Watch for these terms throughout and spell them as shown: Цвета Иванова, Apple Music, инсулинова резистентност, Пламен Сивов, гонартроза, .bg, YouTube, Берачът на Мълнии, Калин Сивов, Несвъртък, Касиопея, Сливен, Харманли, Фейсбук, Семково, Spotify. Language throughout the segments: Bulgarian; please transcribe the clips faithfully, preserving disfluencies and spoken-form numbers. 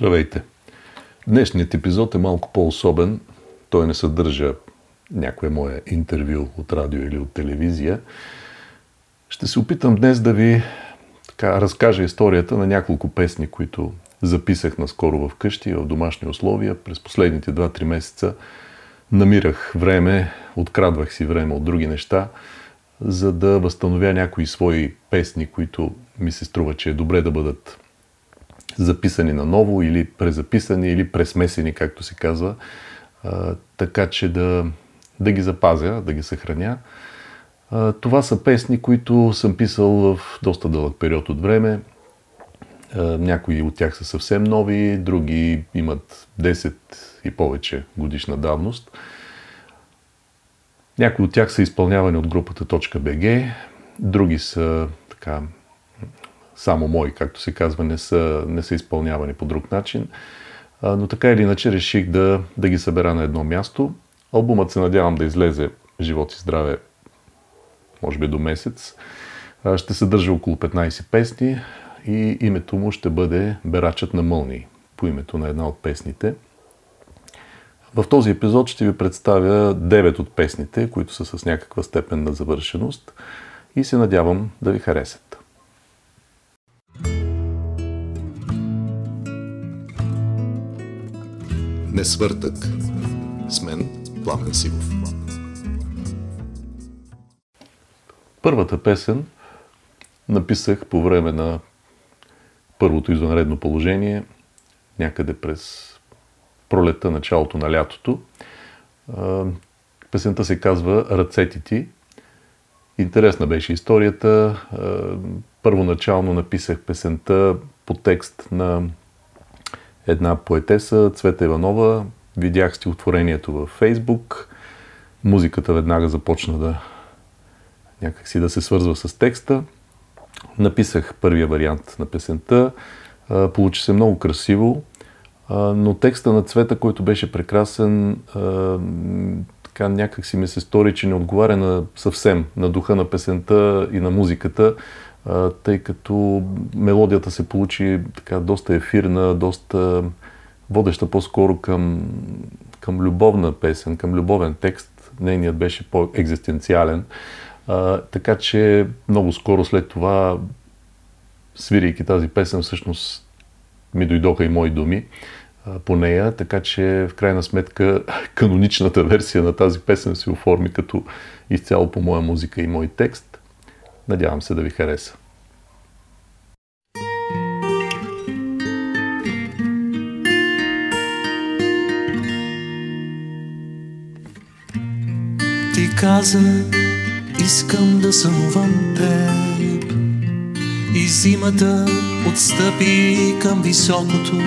Здравейте! Днешният епизод е малко по-особен. Той не съдържа някое мое интервю от радио или от телевизия. Ще се опитам днес да ви така, разкажа историята на няколко песни, които записах наскоро в къщи, в домашни условия. През последните два-три месеца намирах време, открадвах си време от други неща, за да възстановя някои свои песни, които ми се струва, че е добре да бъдат записани наново или презаписани, или пресмесени, както се казва, а, така че да, да ги запазя, да ги съхраня. А, това са песни, които съм писал в доста дълъг период от време. А, някои от тях са съвсем нови, други имат десет и повече годишна давност. Някои от тях са изпълнявани от групата .bg, други са така само мои, както се казва, не са, не са изпълнявани по друг начин. Но така или иначе реших да, да ги събера на едно място. Албумът се надявам да излезе живот и здраве, може би до месец. Ще съдържа около петнайсет песни и името му ще бъде Берачът на Мълнии, по името на една от песните. В този епизод ще ви представя девет от песните, които са с някаква степен на завършеност и се надявам да ви харесат. Несвъртък. С мен Пламен Сивов. Първата песен написах по време на първото извънредно положение, някъде през пролета, началото на лятото. Песента се казва "Ръцете ти". Интересна беше историята. Първоначално написах песента по текст на една поетеса, Цвета Иванова. Видях стихотворението във Фейсбук. Музиката веднага започна да някакси да се свързва с текста. Написах първия вариант на песента. Получи се много красиво, но текста на Цвета, който беше прекрасен, така някакси ми се стори, че не отговаря на, съвсем на духа на песента и на музиката, тъй като мелодията се получи така доста ефирна, доста водеща по-скоро към, към любовна песен, към любовен текст. Нейният беше по-екзистенциален. А, така че много скоро след това, свирийки тази песен, всъщност ми дойдоха и мои думи а, по нея, така че в крайна сметка каноничната версия на тази песен се оформи като изцяло по моя музика и мой текст. Надявам се да ви хареса. Ти каза, искам да съм вън теб, и зимата отстъпи към високото,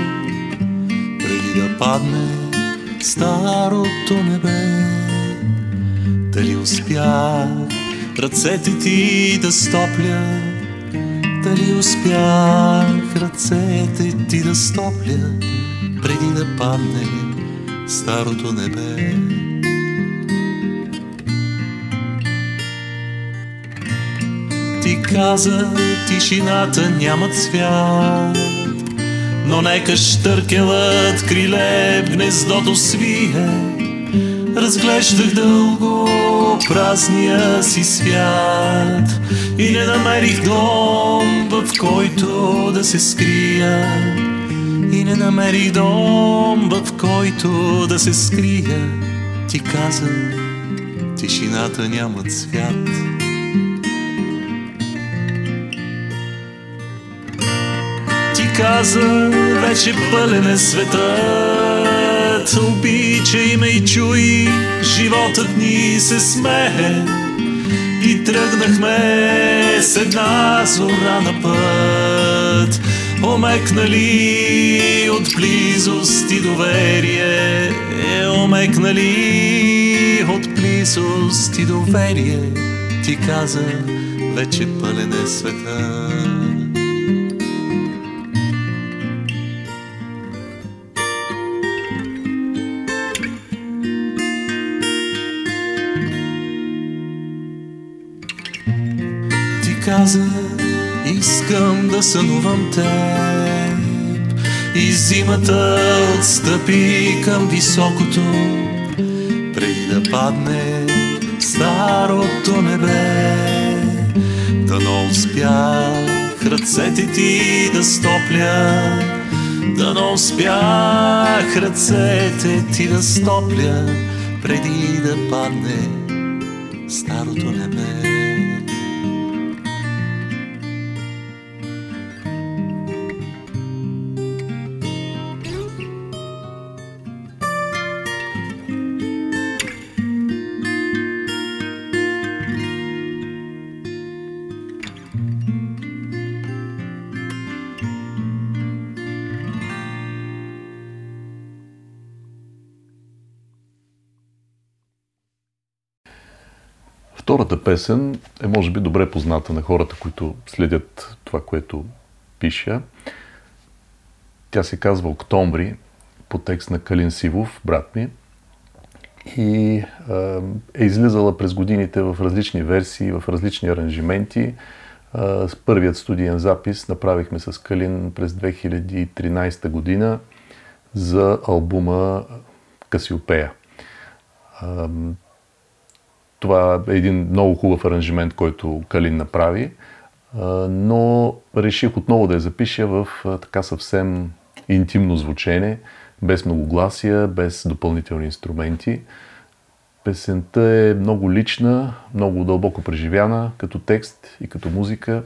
преди да падне старото небе. Дали успях ръцете ти да стопля, дали успях ръцете ти да стопля, преди да падне старото небе. Ти каза, тишината няма цвят, но нека щъркелът криле в гнездото свие. Разглеждах дълго празния си свят и не намерих дом, в който да се скрия. И не намерих дом, в който да се скрия. Ти каза, тишината няма цвят. Ти каза, вече пълен е светът, обичай ме и чуй, животът ни се смее. И тръгнахме с една зора на път, омекнали от близост и доверие. Омекнали от близост и доверие. Ти каза, вече пълен е светът. Ти каза, искам да сънувам теб, и зимата отстъпи към високото, преди да падне старото небе. Дано успях ръцете ти да стопля, дано успях ръцете ти да стопля, преди да падне старото небе. Втората песен е, може би, добре позната на хората, които следят това, което пиша. Тя се казва "Октомври", по текст на Калин Сивов, брат ми. И е излизала през годините в различни версии, в различни аранжименти. Първият студиен запис направихме с Калин през две хиляди и тринадесета година за албума "Касиопея". Това е един много хубав аранжимент, който Калин направи, но реших отново да я запиша в така съвсем интимно звучене, без многогласия, без допълнителни инструменти. Песента е много лична, много дълбоко преживяна като текст и като музика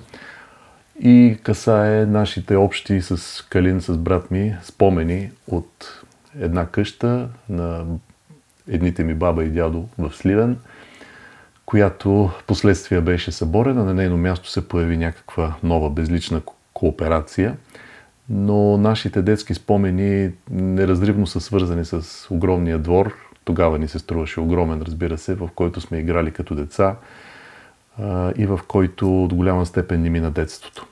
и касае нашите общи с Калин, с брат ми, спомени от една къща на едните ми баба и дядо в Сливен, която последствие беше съборена. На нейно място се появи някаква нова безлична кооперация, но нашите детски спомени неразривно са свързани с огромния двор. Тогава ни се струваше огромен, разбира се, в който сме играли като деца и в който от голяма степен ни мина детството.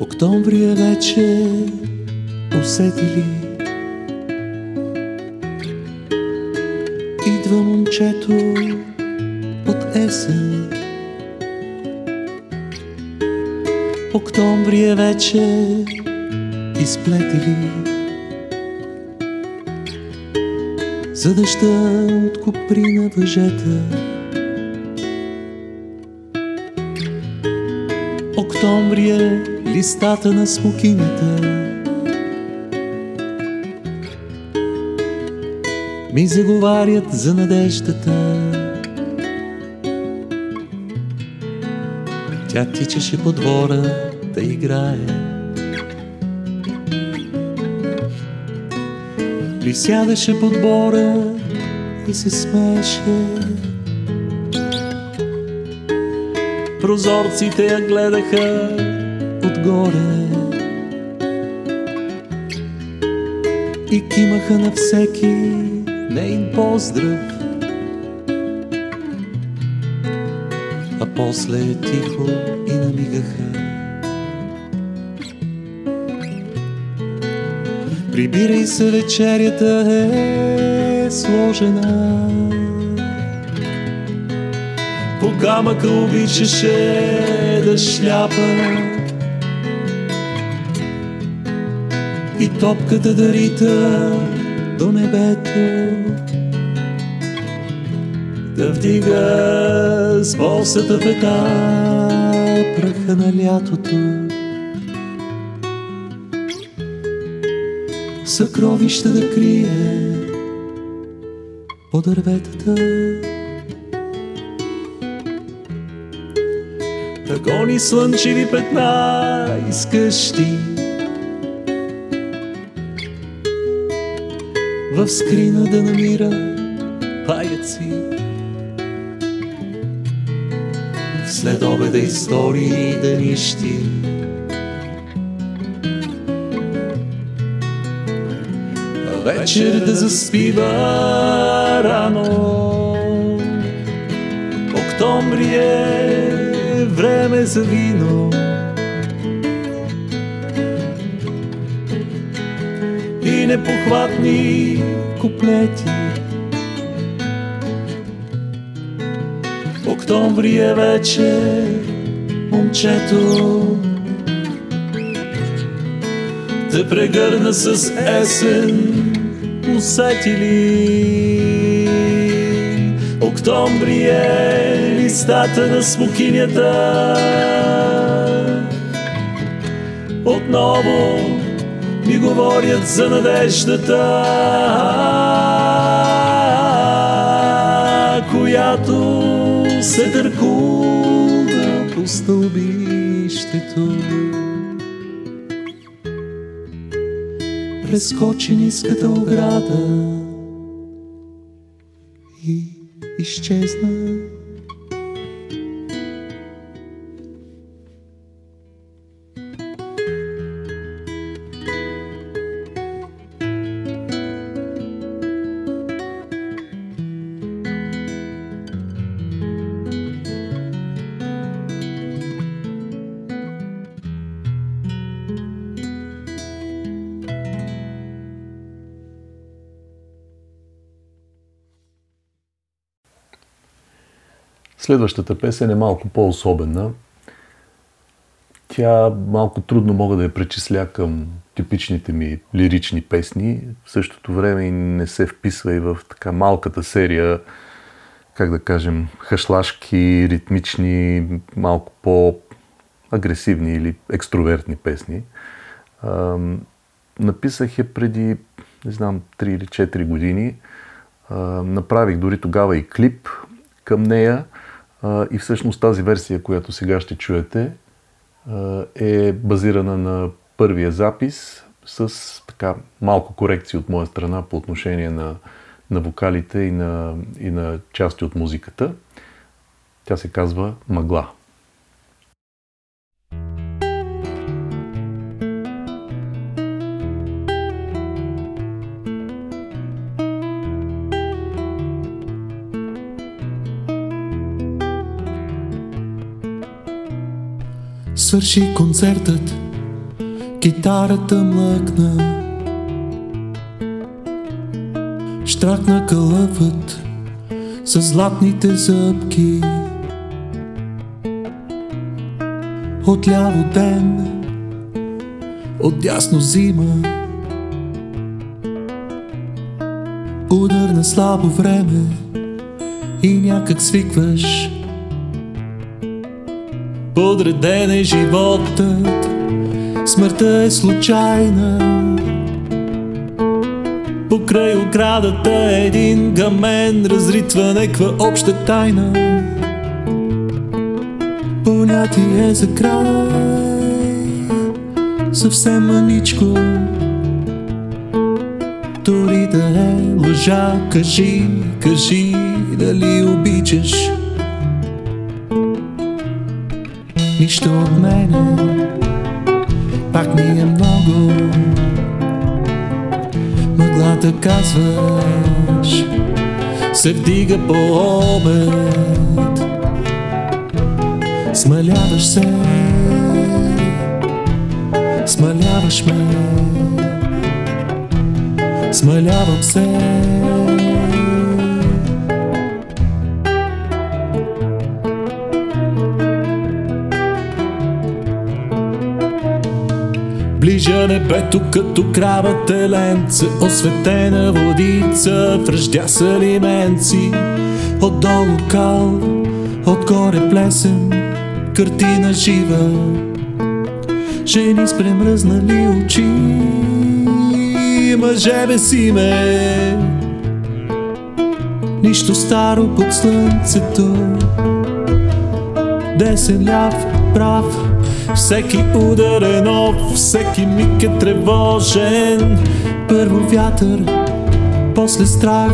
Октомври е вече, усетили. Идва момчето от есен. Октомври е вече, изплетели. За дъжда от коприна въжета. Октомври е листата на смокината. Ми заговарят за надеждата. Тя тичаше по двора да играе. Присядаше под бора и се смееше. Прозорците я гледаха горе и кимаха на всеки нейн поздрав, а после тихо и намигаха. Прибирай се, вечерята е сложена. По камъка обичаше да шляпа и топката да рита до небето, да вдига с босата пета праха на лятото. Съкровища да крие по дърветата, да гони слънчеви петна из къщи. в скрина да намира паяци. След обеда истории да нищи, вечер да заспива рано. Октомври е време за вино и непохватни куплети. Октомври е вече момчето, те прегърна с есен, усетили. Октомври е листата на смокинята, отново ми говорят за надеждата, която се търкува по стълбището. Прескочи ниската ограда и изчезна. Следващата песен е малко по-особена. Тя малко трудно мога да я причисля към типичните ми лирични песни. В същото време не се вписва и в така малката серия, как да кажем, хашлашки, ритмични, малко по-агресивни или екстровертни песни. Написах я преди, не знам, три или четири години. Направих дори тогава и клип към нея. И всъщност тази версия, която сега ще чуете, е базирана на първия запис с така малко корекции от моя страна по отношение на, на вокалите и на, и на части от музиката. Тя се казва Мъгла. Свърши концертът, китарата млъкна, щракна кълъпът с златните зъбки. Отляво ден, отдясно зима, удар на слабо време и някак свикваш. Подреден е животът, смъртта е случайна. Покрай оградата е един гамен, разритва неква обща тайна. Понятие за край, съвсем маничко, дори да е лъжа. Кажи, кажи, дали обичаш. Нищо от мене, пак ми е много. Мъглата, казваш, се вдига по обед. Смаляваш се, смаляваш ме. Смалявам се. Ближа небето като крава теленце, осветена водица, връждя са лименци. Отдолу кал, отгоре плесен, картина жива. Жени с премръзнали очи, мъже без име. Нищо старо под слънцето, десен, ляв, прав. Всеки удар е нов, всеки миг е тревожен. Първо вятър, после страх.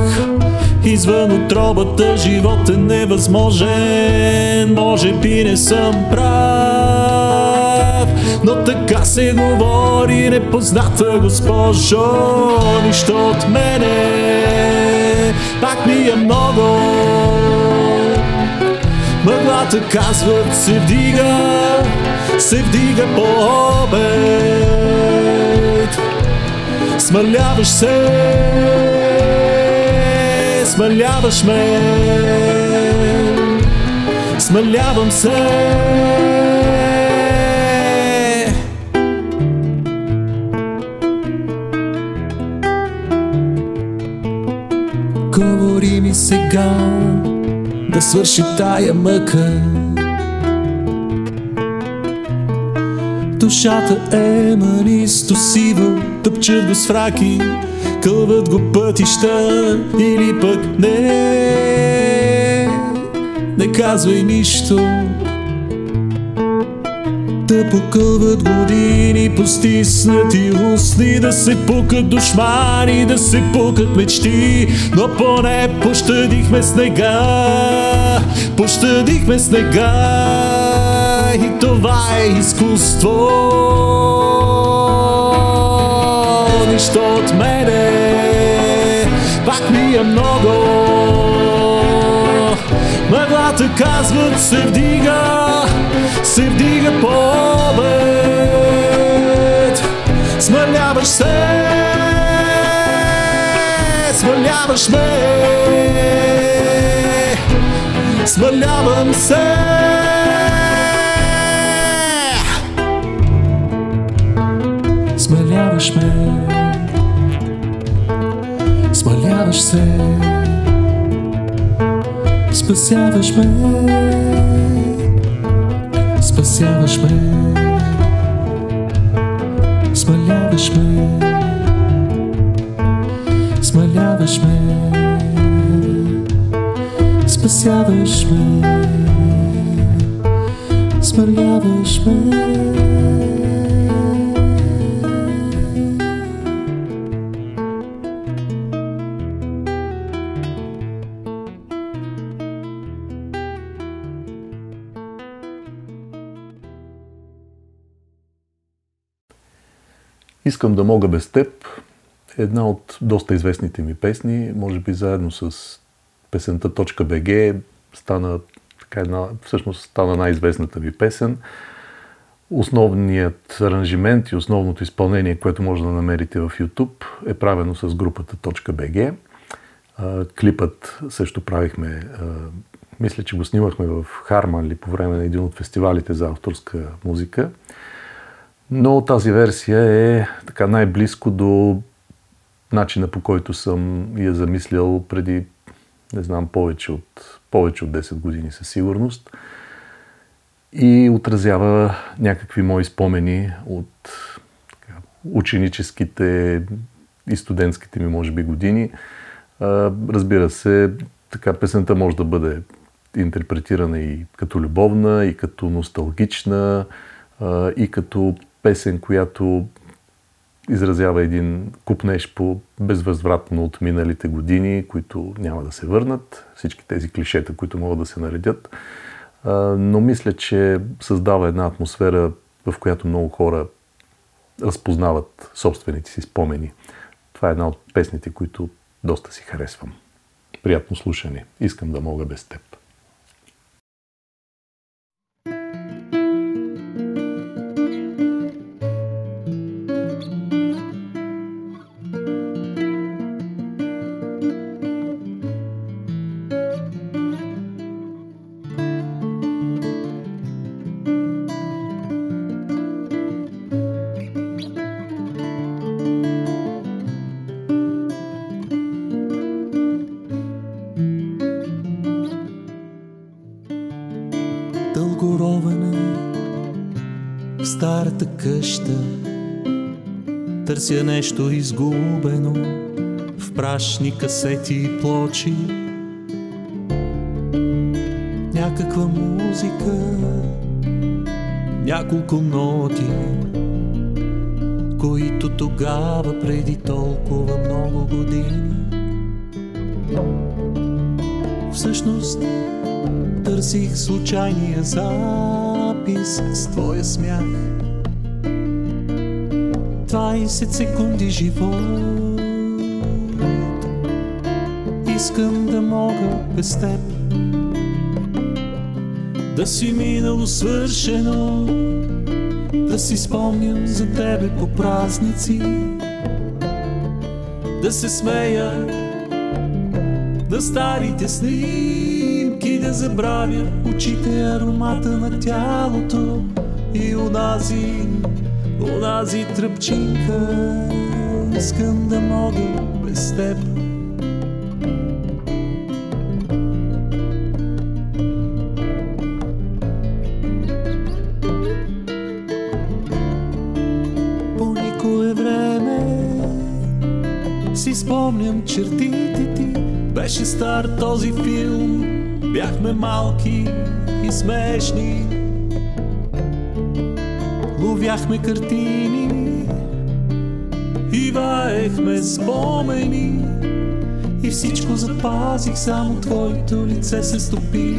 Извън утробата живот е невъзможен. Може би не съм прав, но така се говори, непозната госпожо. Нищо от мене, пак ми е много. Мъглата казват се вдига, се вдига по обед. Смърляваш се, смърляваш ме. Смърлявам се. Говори ми сега да свърши тая мъка. Душата е мънисто-сива, тъпчат го с фраки, кълват го пътища или пък не. Не казвай нищо, да покълват години, постиснати устни, да се пукат душмани, да се пукат мечти, но поне пощадихме снега, пощадихме снега и това е изкуство. Нищо от мене, пак ми е много. Мъглата казват се вдига, се вдига по обед. Смърляваш се, смърляваш ме. Смърлявам се. Смърляваш ме, смърляваш се. Спасяваш ме, спасяваш ме, смаляваш ме, смаляваш ме, спасяваш ме, смаляваш ме. Искам да мога без теб, една от доста известните ми песни, може би заедно с песента .bg, стана, така една, всъщност стана най-известната ми песен. Основният аранжимент и основното изпълнение, което може да намерите в YouTube, е правено с групата .bg. Клипът също правихме, мисля, че го снимахме в Харманли по време на един от фестивалите за авторска музика. Но тази версия е така най-близко до начина, по който съм я замислял преди, не знам, повече от, повече от десет години със сигурност. И отразява някакви мои спомени от така, ученическите и студентските ми, може би, години. Разбира се, така песента може да бъде интерпретирана и като любовна, и като носталгична, и като песен, която изразява един купнеж по безвъзвратно от миналите години, които няма да се върнат, всички тези клишета, които могат да се наредят. Но мисля, че създава една атмосфера, в която много хора разпознават собствените си спомени. Това е една от песните, които доста си харесвам. Приятно слушане. Искам да мога без теб. Търся нещо изгубено в прашни касети и плочи, някаква музика, няколко ноти, които тогава преди толкова много години всъщност търсих случайния запис с твоя смях. Двайсет секунди живот искам да мога без теб, да си минало свършено, да си спомням за тебе по празници, да се смея на старите снимки, да забравя очите, аромата на тялото и унази, унази тръпчинка. Искам да мога без теб. По никое време си спомням чертите ти. Беше стар този филм, бяхме малки и смешни. Ловяхме картини и ваехме спомени. И всичко запазих, само твоето лице се стопи.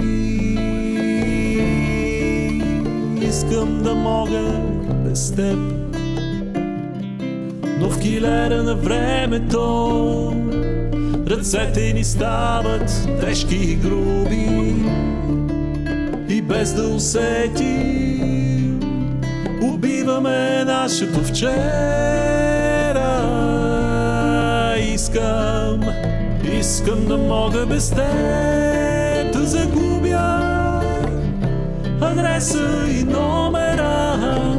Искам да мога без теб, но в килера на времето ръцете ни стават тежки и груби, и без да усетим убиваме нашето вчера. Искам, искам да мога без теб, да загубя адреса и номера,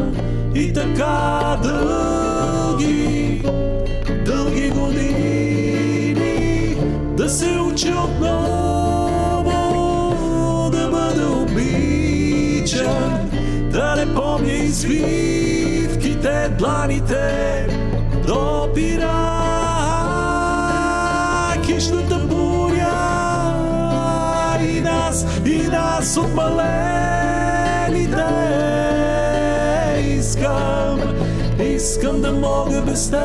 и така дълги, дълги години да се уча отново, да бъда обичан, да не помня извивките, дланите до пира, кишната буря и нас, и нас отмалените. Искам, искам да мога без теб.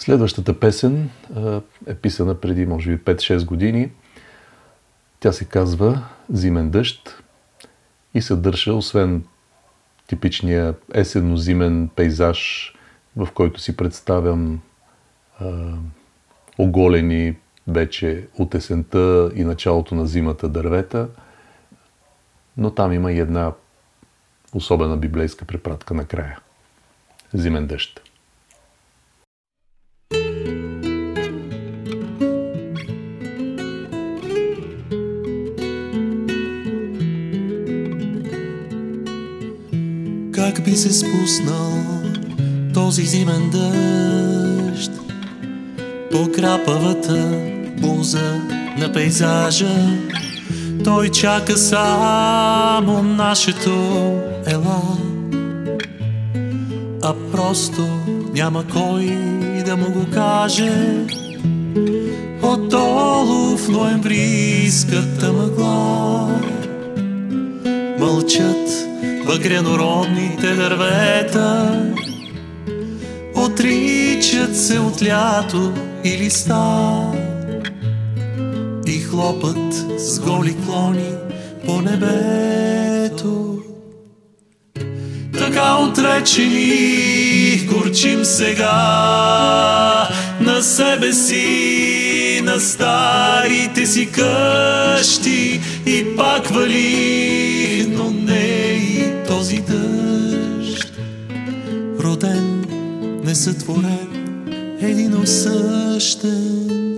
Следващата песен е писана преди, може би, пет-шест години. Тя се казва «Зимен дъжд» и съдържа, освен типичния есенно-зимен пейзаж, в който си представям а, оголени вече от есента и началото на зимата дървета, но там има и една особена библейска препратка накрая. «Зимен дъжд». Как би се спуснал този зимен дъжд по крапавата буза на пейзажа? Той чака само нашето ела, а просто няма кой да му го каже. Отдолу в ноемврийската мъгла мълчат багрянородните дървета, отричат се от лято и листа и хлопат с голи клони по небето. Така отречени горчим сега на себе си, на старите си къщи, и пак вали, но не този дъжд. Роден, несътворен, един осъщен.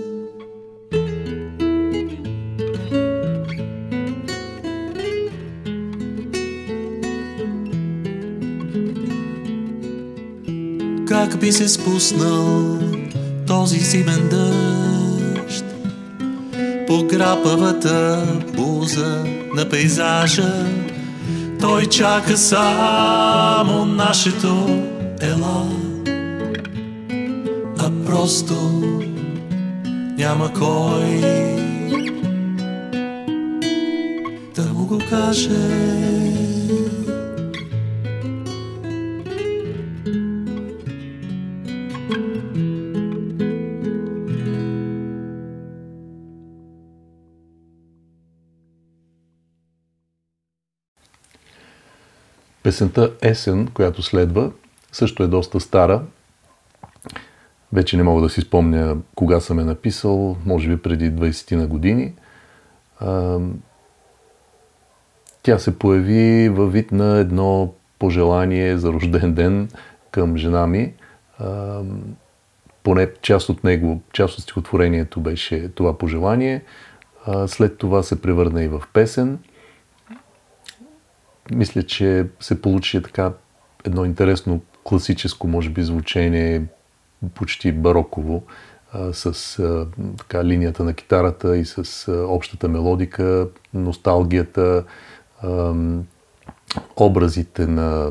Как би се спуснал този зимен дъжд по грапавата буза на пейзажа. Той чака само нашето ела, а просто няма кой да му го каже. Песента "Есен", която следва, също е доста стара. Вече не мога да си спомня кога съм я написал, може би преди двайсет години. Тя се появи във вид на едно пожелание за рожден ден към жена ми. Поне част от него, част от стихотворението беше това пожелание. След това се превърна и в песен. Мисля, че се получи така едно интересно класическо, може би, звучение, почти бароково, с така линията на китарата и с общата мелодика, носталгията, образите на,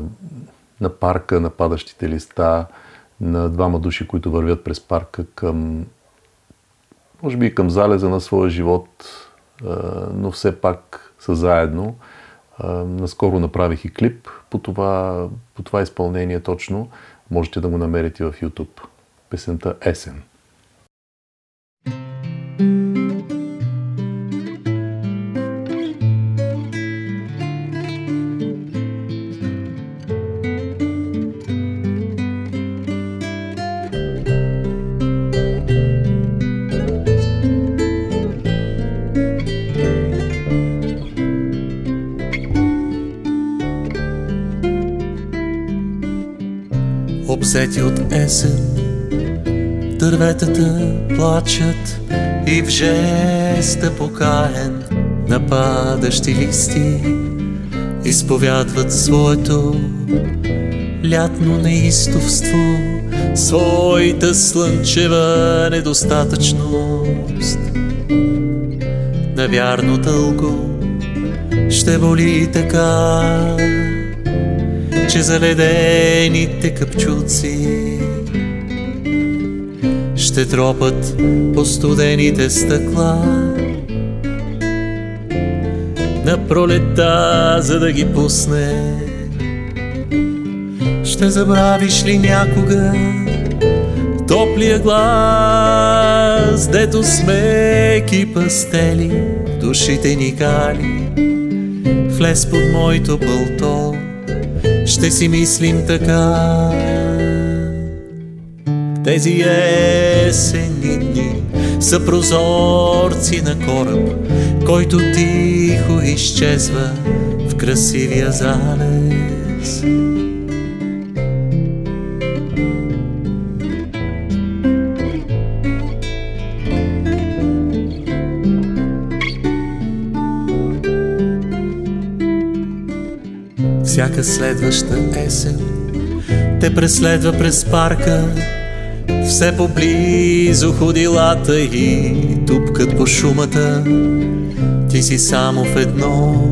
на парка, на падащите листа, на двама души, които вървят през парка към, може би, към залеза на своя живот, но все пак са заедно. Наскоро направих и клип по това, по това изпълнение точно. Можете да го намерите в YouTube. Песента "Есен". Обсети от есен, дърветата плачат и в жеста покаян на падащи листи изповядват своето лятно неистовство, своята слънчева недостатъчност. Навярно дълго ще боли така, че заледените капчуци ще тропат по студените стъкла на пролета, за да ги пусне. Ще забравиш ли някога топлия глас, дето с меки пастели душите ни кали? Влез под моето пълто, ще си мислим така. Тези есенни дни са прозорци на кораб, който тихо изчезва в красивия залез. Всяка следваща есен те преследва през парка, все поблизо ходилата и тупкат по шумата. Ти си само в едно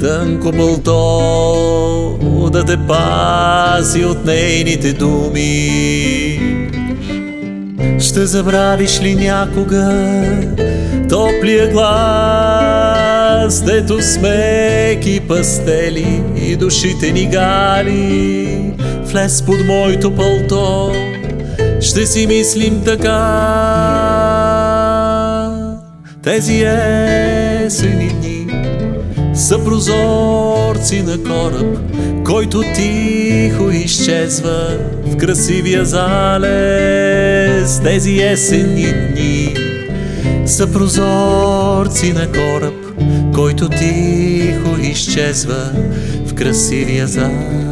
тънко пълто, да те пази от нейните думи. Ще забравиш ли някога топлия глас, дето с меки пастели и душите ни гали? Влез под моето пълто, ще си мислим така. Тези есени дни са прозорци на кораб, който тихо изчезва в красивия залез. Тези есени дни са прозорци на кораб, който тихо изчезва в красивия залез.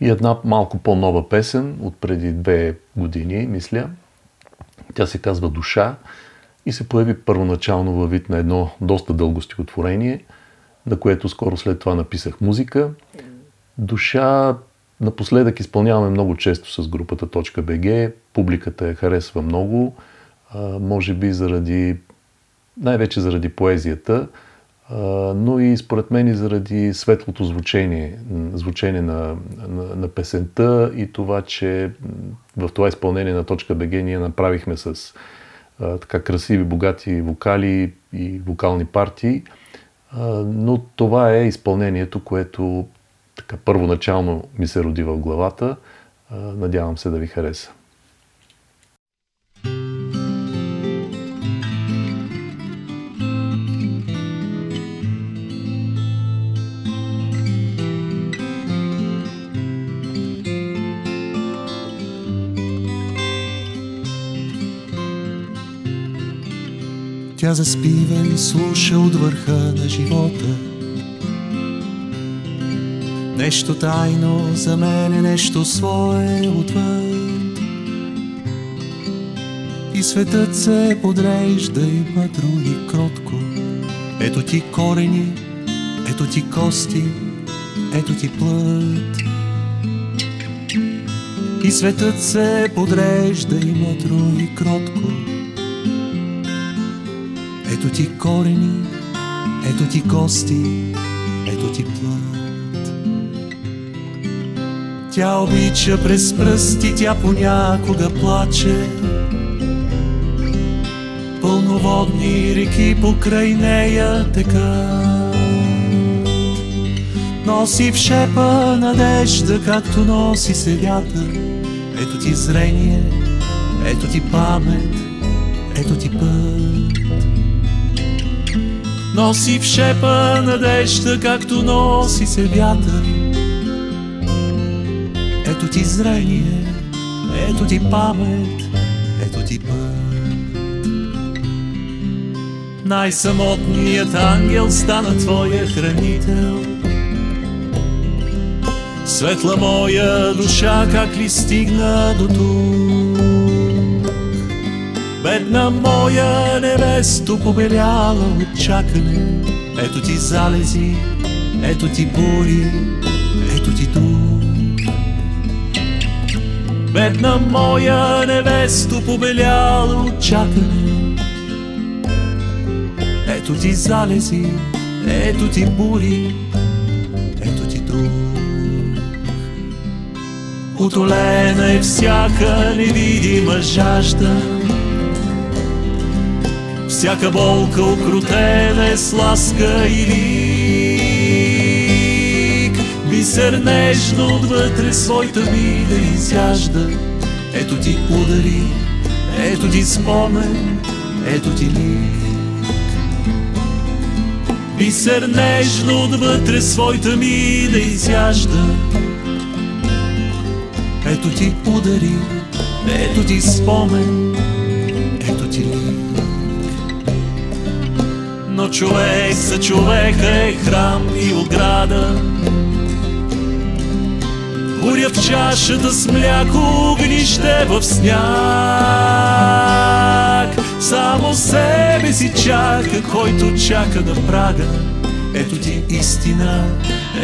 и една малко по-нова песен от преди две години, мисля. Тя се казва Душа и се появи първоначално във вид на едно доста дълго стихотворение, на което скоро след това написах музика. Душа напоследък изпълняваме много често с групата .bg. Публиката я харесва много, а, може би заради, най-вече заради поезията, а, но и според мен и заради светлото звучение, звучение на, на, на песента и това, че в това изпълнение на .bg ние направихме с а, така красиви, богати вокали и вокални партии, а, но това е изпълнението, което така първоначално ми се роди в главата. Надявам се да ви хареса. Тя заспива и слуша от върха на живота. Нещо тайно за мене, нещо свое отвъд. И светът се подрежда и мъдро и кротко. Ето ти корени, ето ти кости, ето ти плът. И светът се подрежда и мъдро и кротко. Ето ти корени, ето ти кости, ето ти плът. Тя обича през пръсти, тя понякога плаче. Пълноводни реки покрай нея текат. Носи в шепа надежда, както носи се вятър. Ето ти зрение, ето ти памет, ето ти път. Носи в шепа надежда, както носи се вятър. Ето ти зрение, ето ти памет, ето ти път. Най-самотният ангел стана твоя хранител. Светла моя душа, как ли стигна до тук? Бедна моя невесто, побеляла от чакане. Ето ти залези, ето ти бури, ето ти дух. Бедна моя невесто, побеляла от чакане. Ето ти залези, ето ти бури, ето ти дух. Утолена е всяка невидима жажда. Всяка болка укротена е с ласка и лик. Бисер нежно отвътре своята вида изяжда. Ето ти удари, ето ти спомен, ето ти лик. Бисер нежно отвътре своята вида изяжда. Ето ти удари, ето ти спомен, ето ти лик. Но човек за човека е храм и ограда. Буря в чашата с мляко, огнище в сняг. Само себе си чака, който чака на прага. Ето ти истина,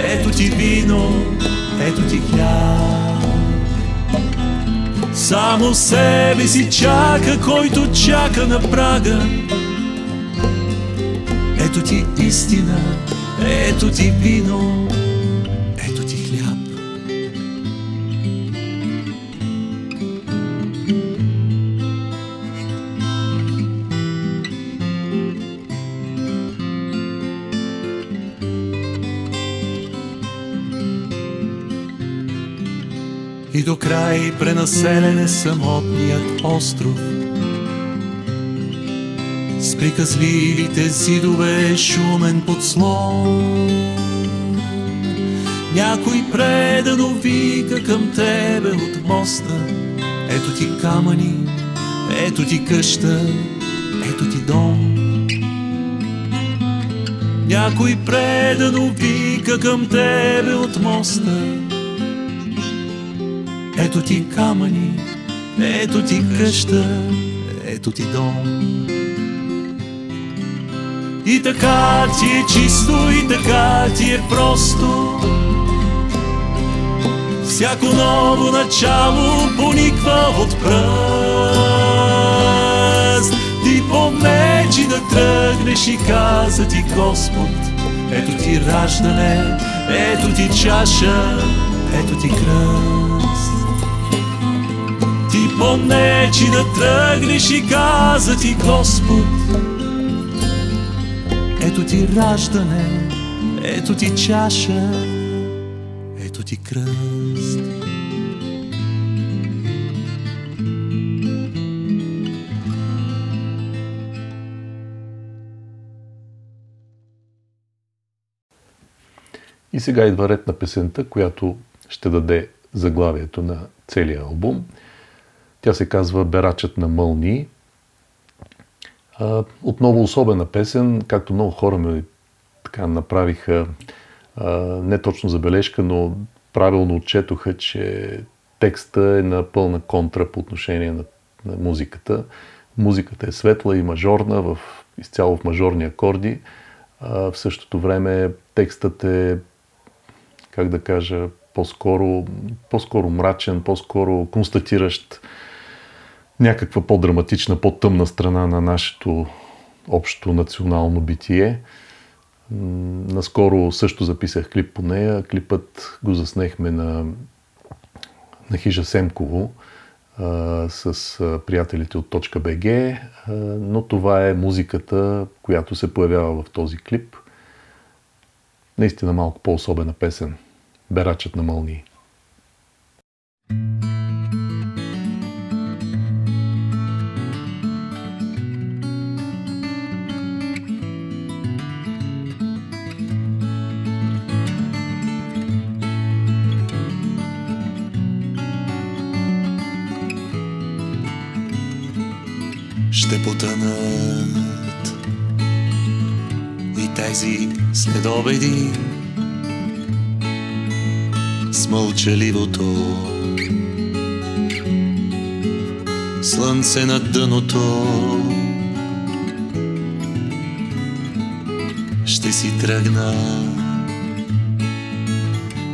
ето ти вино, ето ти хляб. Само себе си чака, който чака на прага. Ето ти истина, ето ти вино. И до край пренаселен е самотният остров. С приказливите зидове шумен подслон. Някой предано вика към тебе от моста. Ето ти камъни, ето ти къща, ето ти дом. Някой предано вика към тебе от моста. Ето ти камъни, ето ти къща, ето ти дом. И така ти е чисто, и така ти е просто. Всяко ново начало пониква от пръст. Ти помечи да тръгнеш и каза ти Господ. Ето ти раждане, ето ти чаша, ето ти кръст. Ти помечи да тръгнеш и каза ти Господ. Ето ти раждане, ето ти чаша, ето ти кръст. И сега идва ред на песента, която ще даде заглавието на целия албум. Тя се казва Берачът на мълнии. Отново особена песен, както много хора ме така направиха не точно забележка, но правилно отчетоха, че текста е на пълна контра по отношение на, на музиката. Музиката е светла и мажорна, в, изцяло в мажорни акорди. В същото време текстът е, как да кажа, по-скоро, по-скоро мрачен, по-скоро констатиращ някаква по-драматична, по-тъмна страна на нашето общо национално битие. Наскоро също записах клип по нея. Клипът го заснехме на, на хижа Семково а, с приятелите от .bg, а, но това е музиката, която се появява в този клип. Наистина малко по-особена песен. Берачът на мълнии. Ще потънат и тези следобеди с мълчаливото слънце на дъното. Ще си тръгна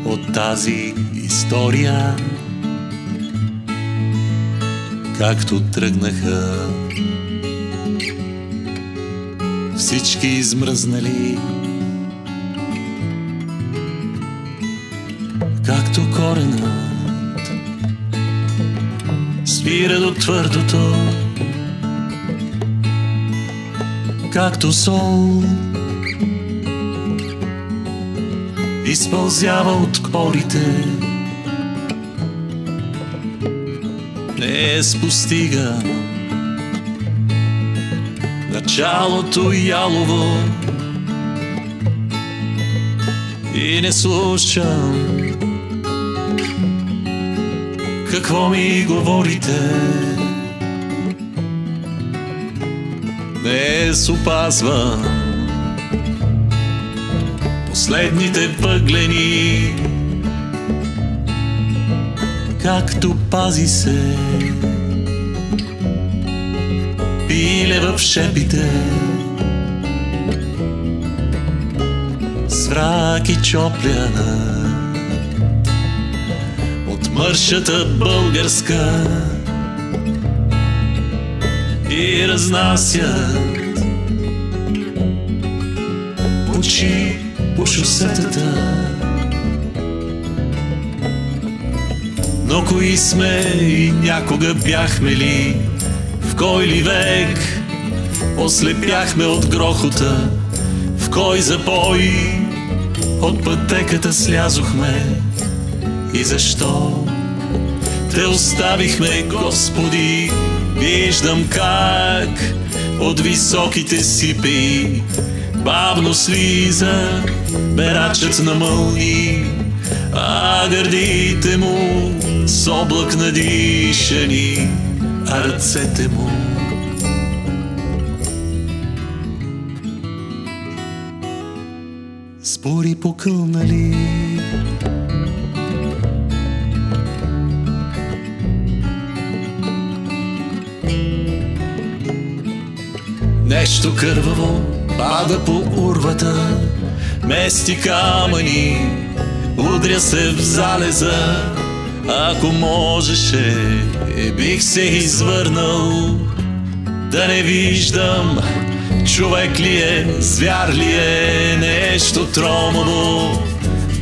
от тази история, както тръгнаха всички измръзнали, както коренът спира до твърдото, както сол изпълзява от корите, не спостига началото ялово. И не слушам какво ми говорите, не опазвам последните въглени, както пази се пиле в шепите с враг и чопляна от мършата българска, и разнасят очи по шосетата. Но кои сме и някога бяхме ли? В кой ли век ослепяхме от грохота? В кой запой от пътеката слязохме? И защо те оставихме, Господи? Виждам как от високите сипеи бавно слиза берачът на мълнии, а гърдите му с облак надишани, а ръцете му с бури покълнали. Нещо кърваво пада по урвата, мести камъни, удря се в залеза. Ако можеше, бих се извърнал, да не виждам човек ли е, звяр ли е. Нещо тромаво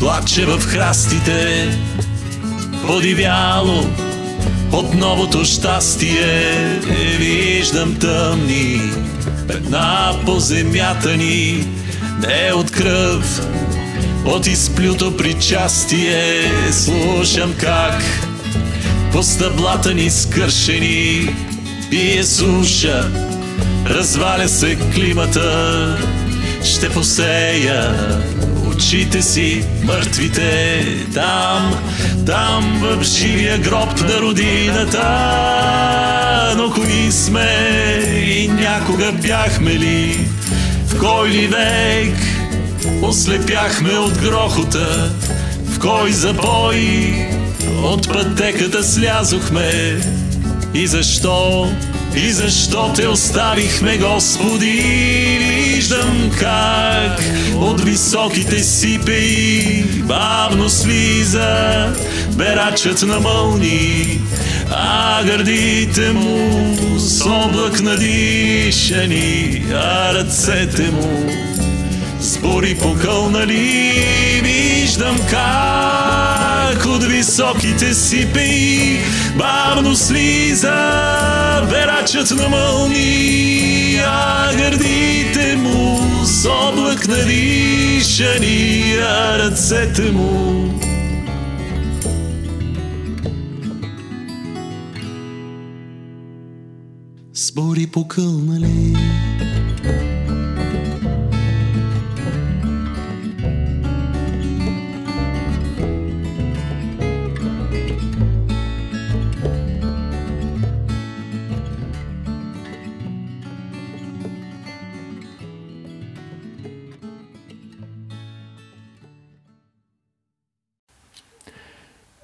плаче в храстите, подивяло от новото щастие. Виждам тъмни петна по земята ни, не от кръв, от изплюто причастие. Слушам как по стъблата ни скършени бие суша, разваля се климата. Ще посея очите си мъртвите там, там в живия гроб на родината. Но кои сме и някога бяхме ли, в кой ли век ослепяхме от грохота, в кой запой от пътеката слязохме, и защо, и защо те оставихме, Господи? Виждам как от високите си пеи бавно слиза берачът на мълнии, а гърдите му с облак надишани, а ръцете му с бури покълнали. Виждам как от високите си пеи бавно слиза берачът на мълнии, а гърдите му с облак надишани, а ръцете му. Сбори покълнали.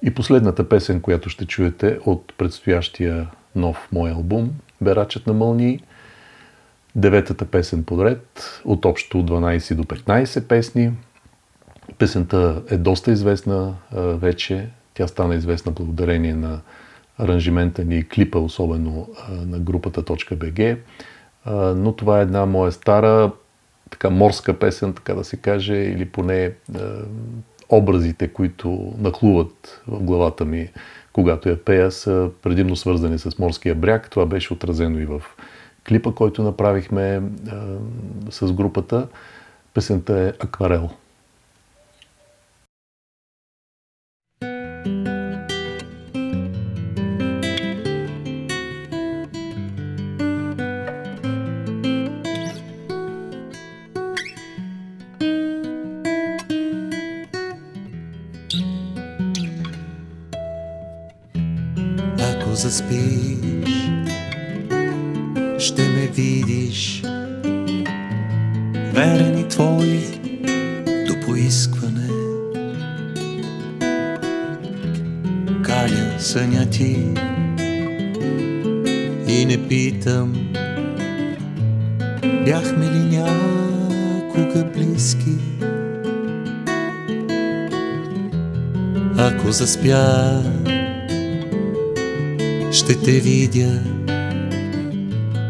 И последната песен, която ще чуете от предстоящия нов мой албум «Берачът на мълнии», деветата песен подред, от общо дванайсет до петнайсет песни. Песента е доста известна вече. Тя стана известна благодарение на аранжимента ни и клипа, особено на групата .bg. Но това е една моя стара, така морска песен, така да се каже, или поне образите, които нахлуват в главата ми, когато я пея, са предимно свързани с морския бряг. Това беше отразено и в клипа, който направихме е, с групата. Песента е «Акварел». Заспиш, ще ме видиш, верен и твой до поискване. Каля съня ти и не питам, бяхме ли някога близки. Ако заспя, ще те видя,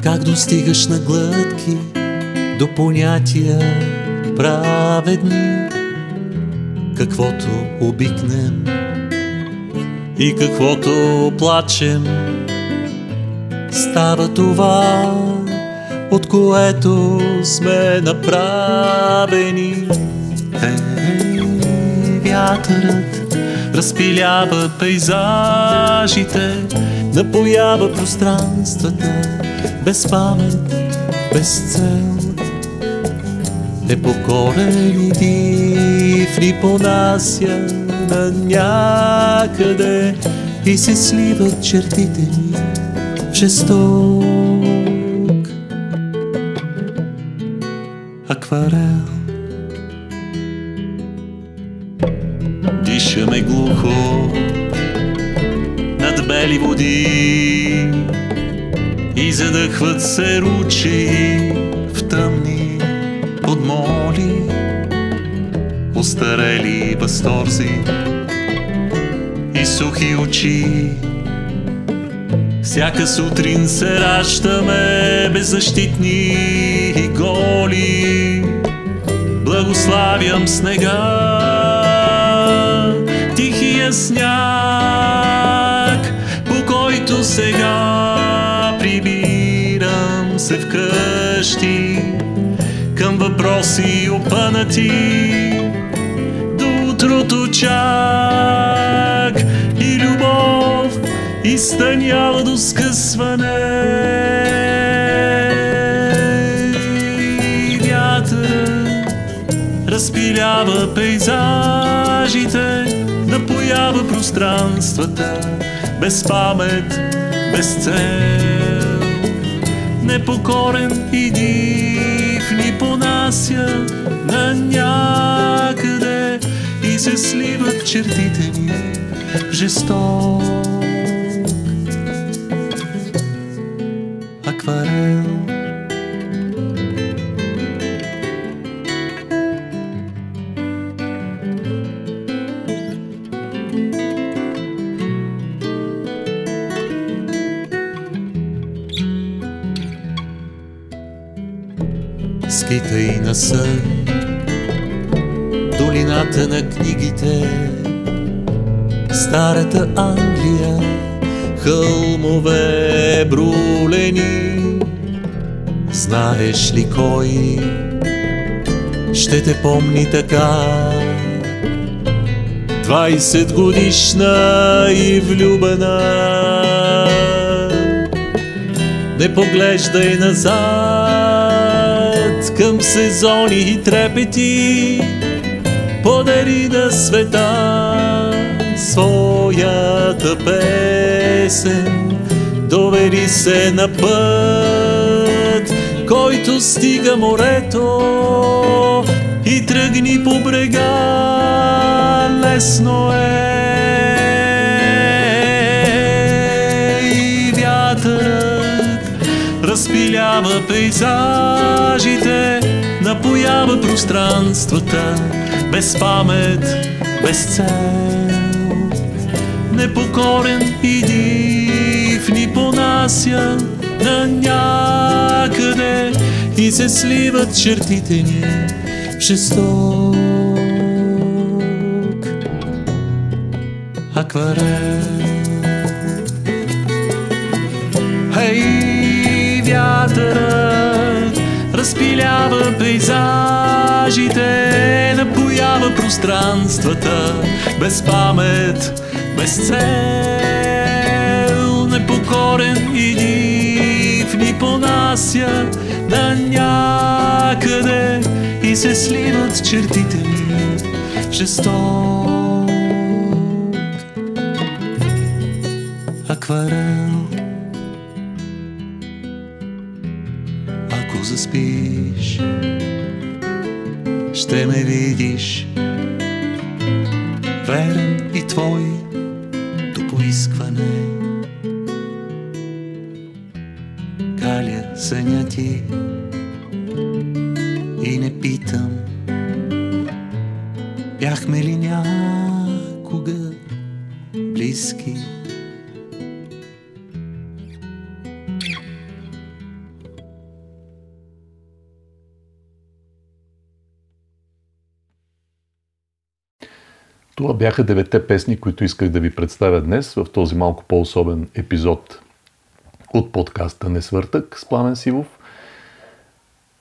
как достигаш на глътки до понятия праведни. Каквото обикнем и каквото плачем, става това, от което сме направени. Е, вятърът разпилява пейзажите, напоява пространствата, без памет, без цел. Непокорен и див ни понася на някъде и се сливат чертите ни в жесток акварел. Дишаме глухо над бели води и задъхват се ручи остарели пасторци и сухи очи. Всяка сутрин се раждаме беззащитни и голи. Благославям снега, тихия сняг, по който сега прибирам се вкъщи към въпроси опънати. До утрото чак и любов изтъняла до скъсване. Вятърът разпилява пейзажите, напоява пространствата без памет, без цел. Непокорен и див ни понася на някъде и се сливат чертите ни в жесток акварел. Скитай на сън, долината на книгите, старата Англия, хълмове брулени. Знаеш ли кой ще те помни така? Двайсет годишна и влюбена. Не поглеждай назад към сезони и трепети, подари на света своята песен. Довери се на път, който стига морето, и тръгни по брега, лесно е. И вятърът разпилява пейзажите, напоява пространствата без памет, без цел. Непокорен и див ни понася на някъде и се сливат чертите ни в жесток акварел. Хей, вятъра разпилява пейзажите, напоява пространствата без памет, без цел. Непокорен и див ни понася на някъде и се сливат чертите ни в жесток акварел. Заспиш, ще ме видиш верен и твой до поискване. Каля съня ти и не питам, бяхме ли някога близки. Това бяха деветте песни, които исках да ви представя днес в този малко по-особен епизод от подкаста Несвъртък с Пламен Сивов.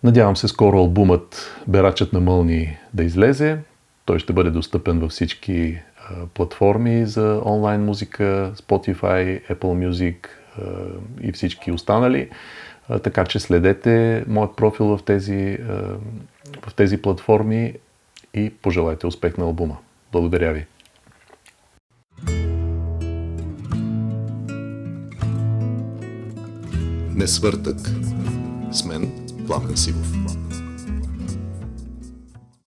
Надявам се скоро албумът Берачът на мълнии да излезе. Той ще бъде достъпен във всички платформи за онлайн музика, Spotify, Apple Music и всички останали. Така че следете моят профил в тези, в тези платформи и пожелайте успех на албума. Благодаря ви. Несвъртък. С мен Пламен Сивов.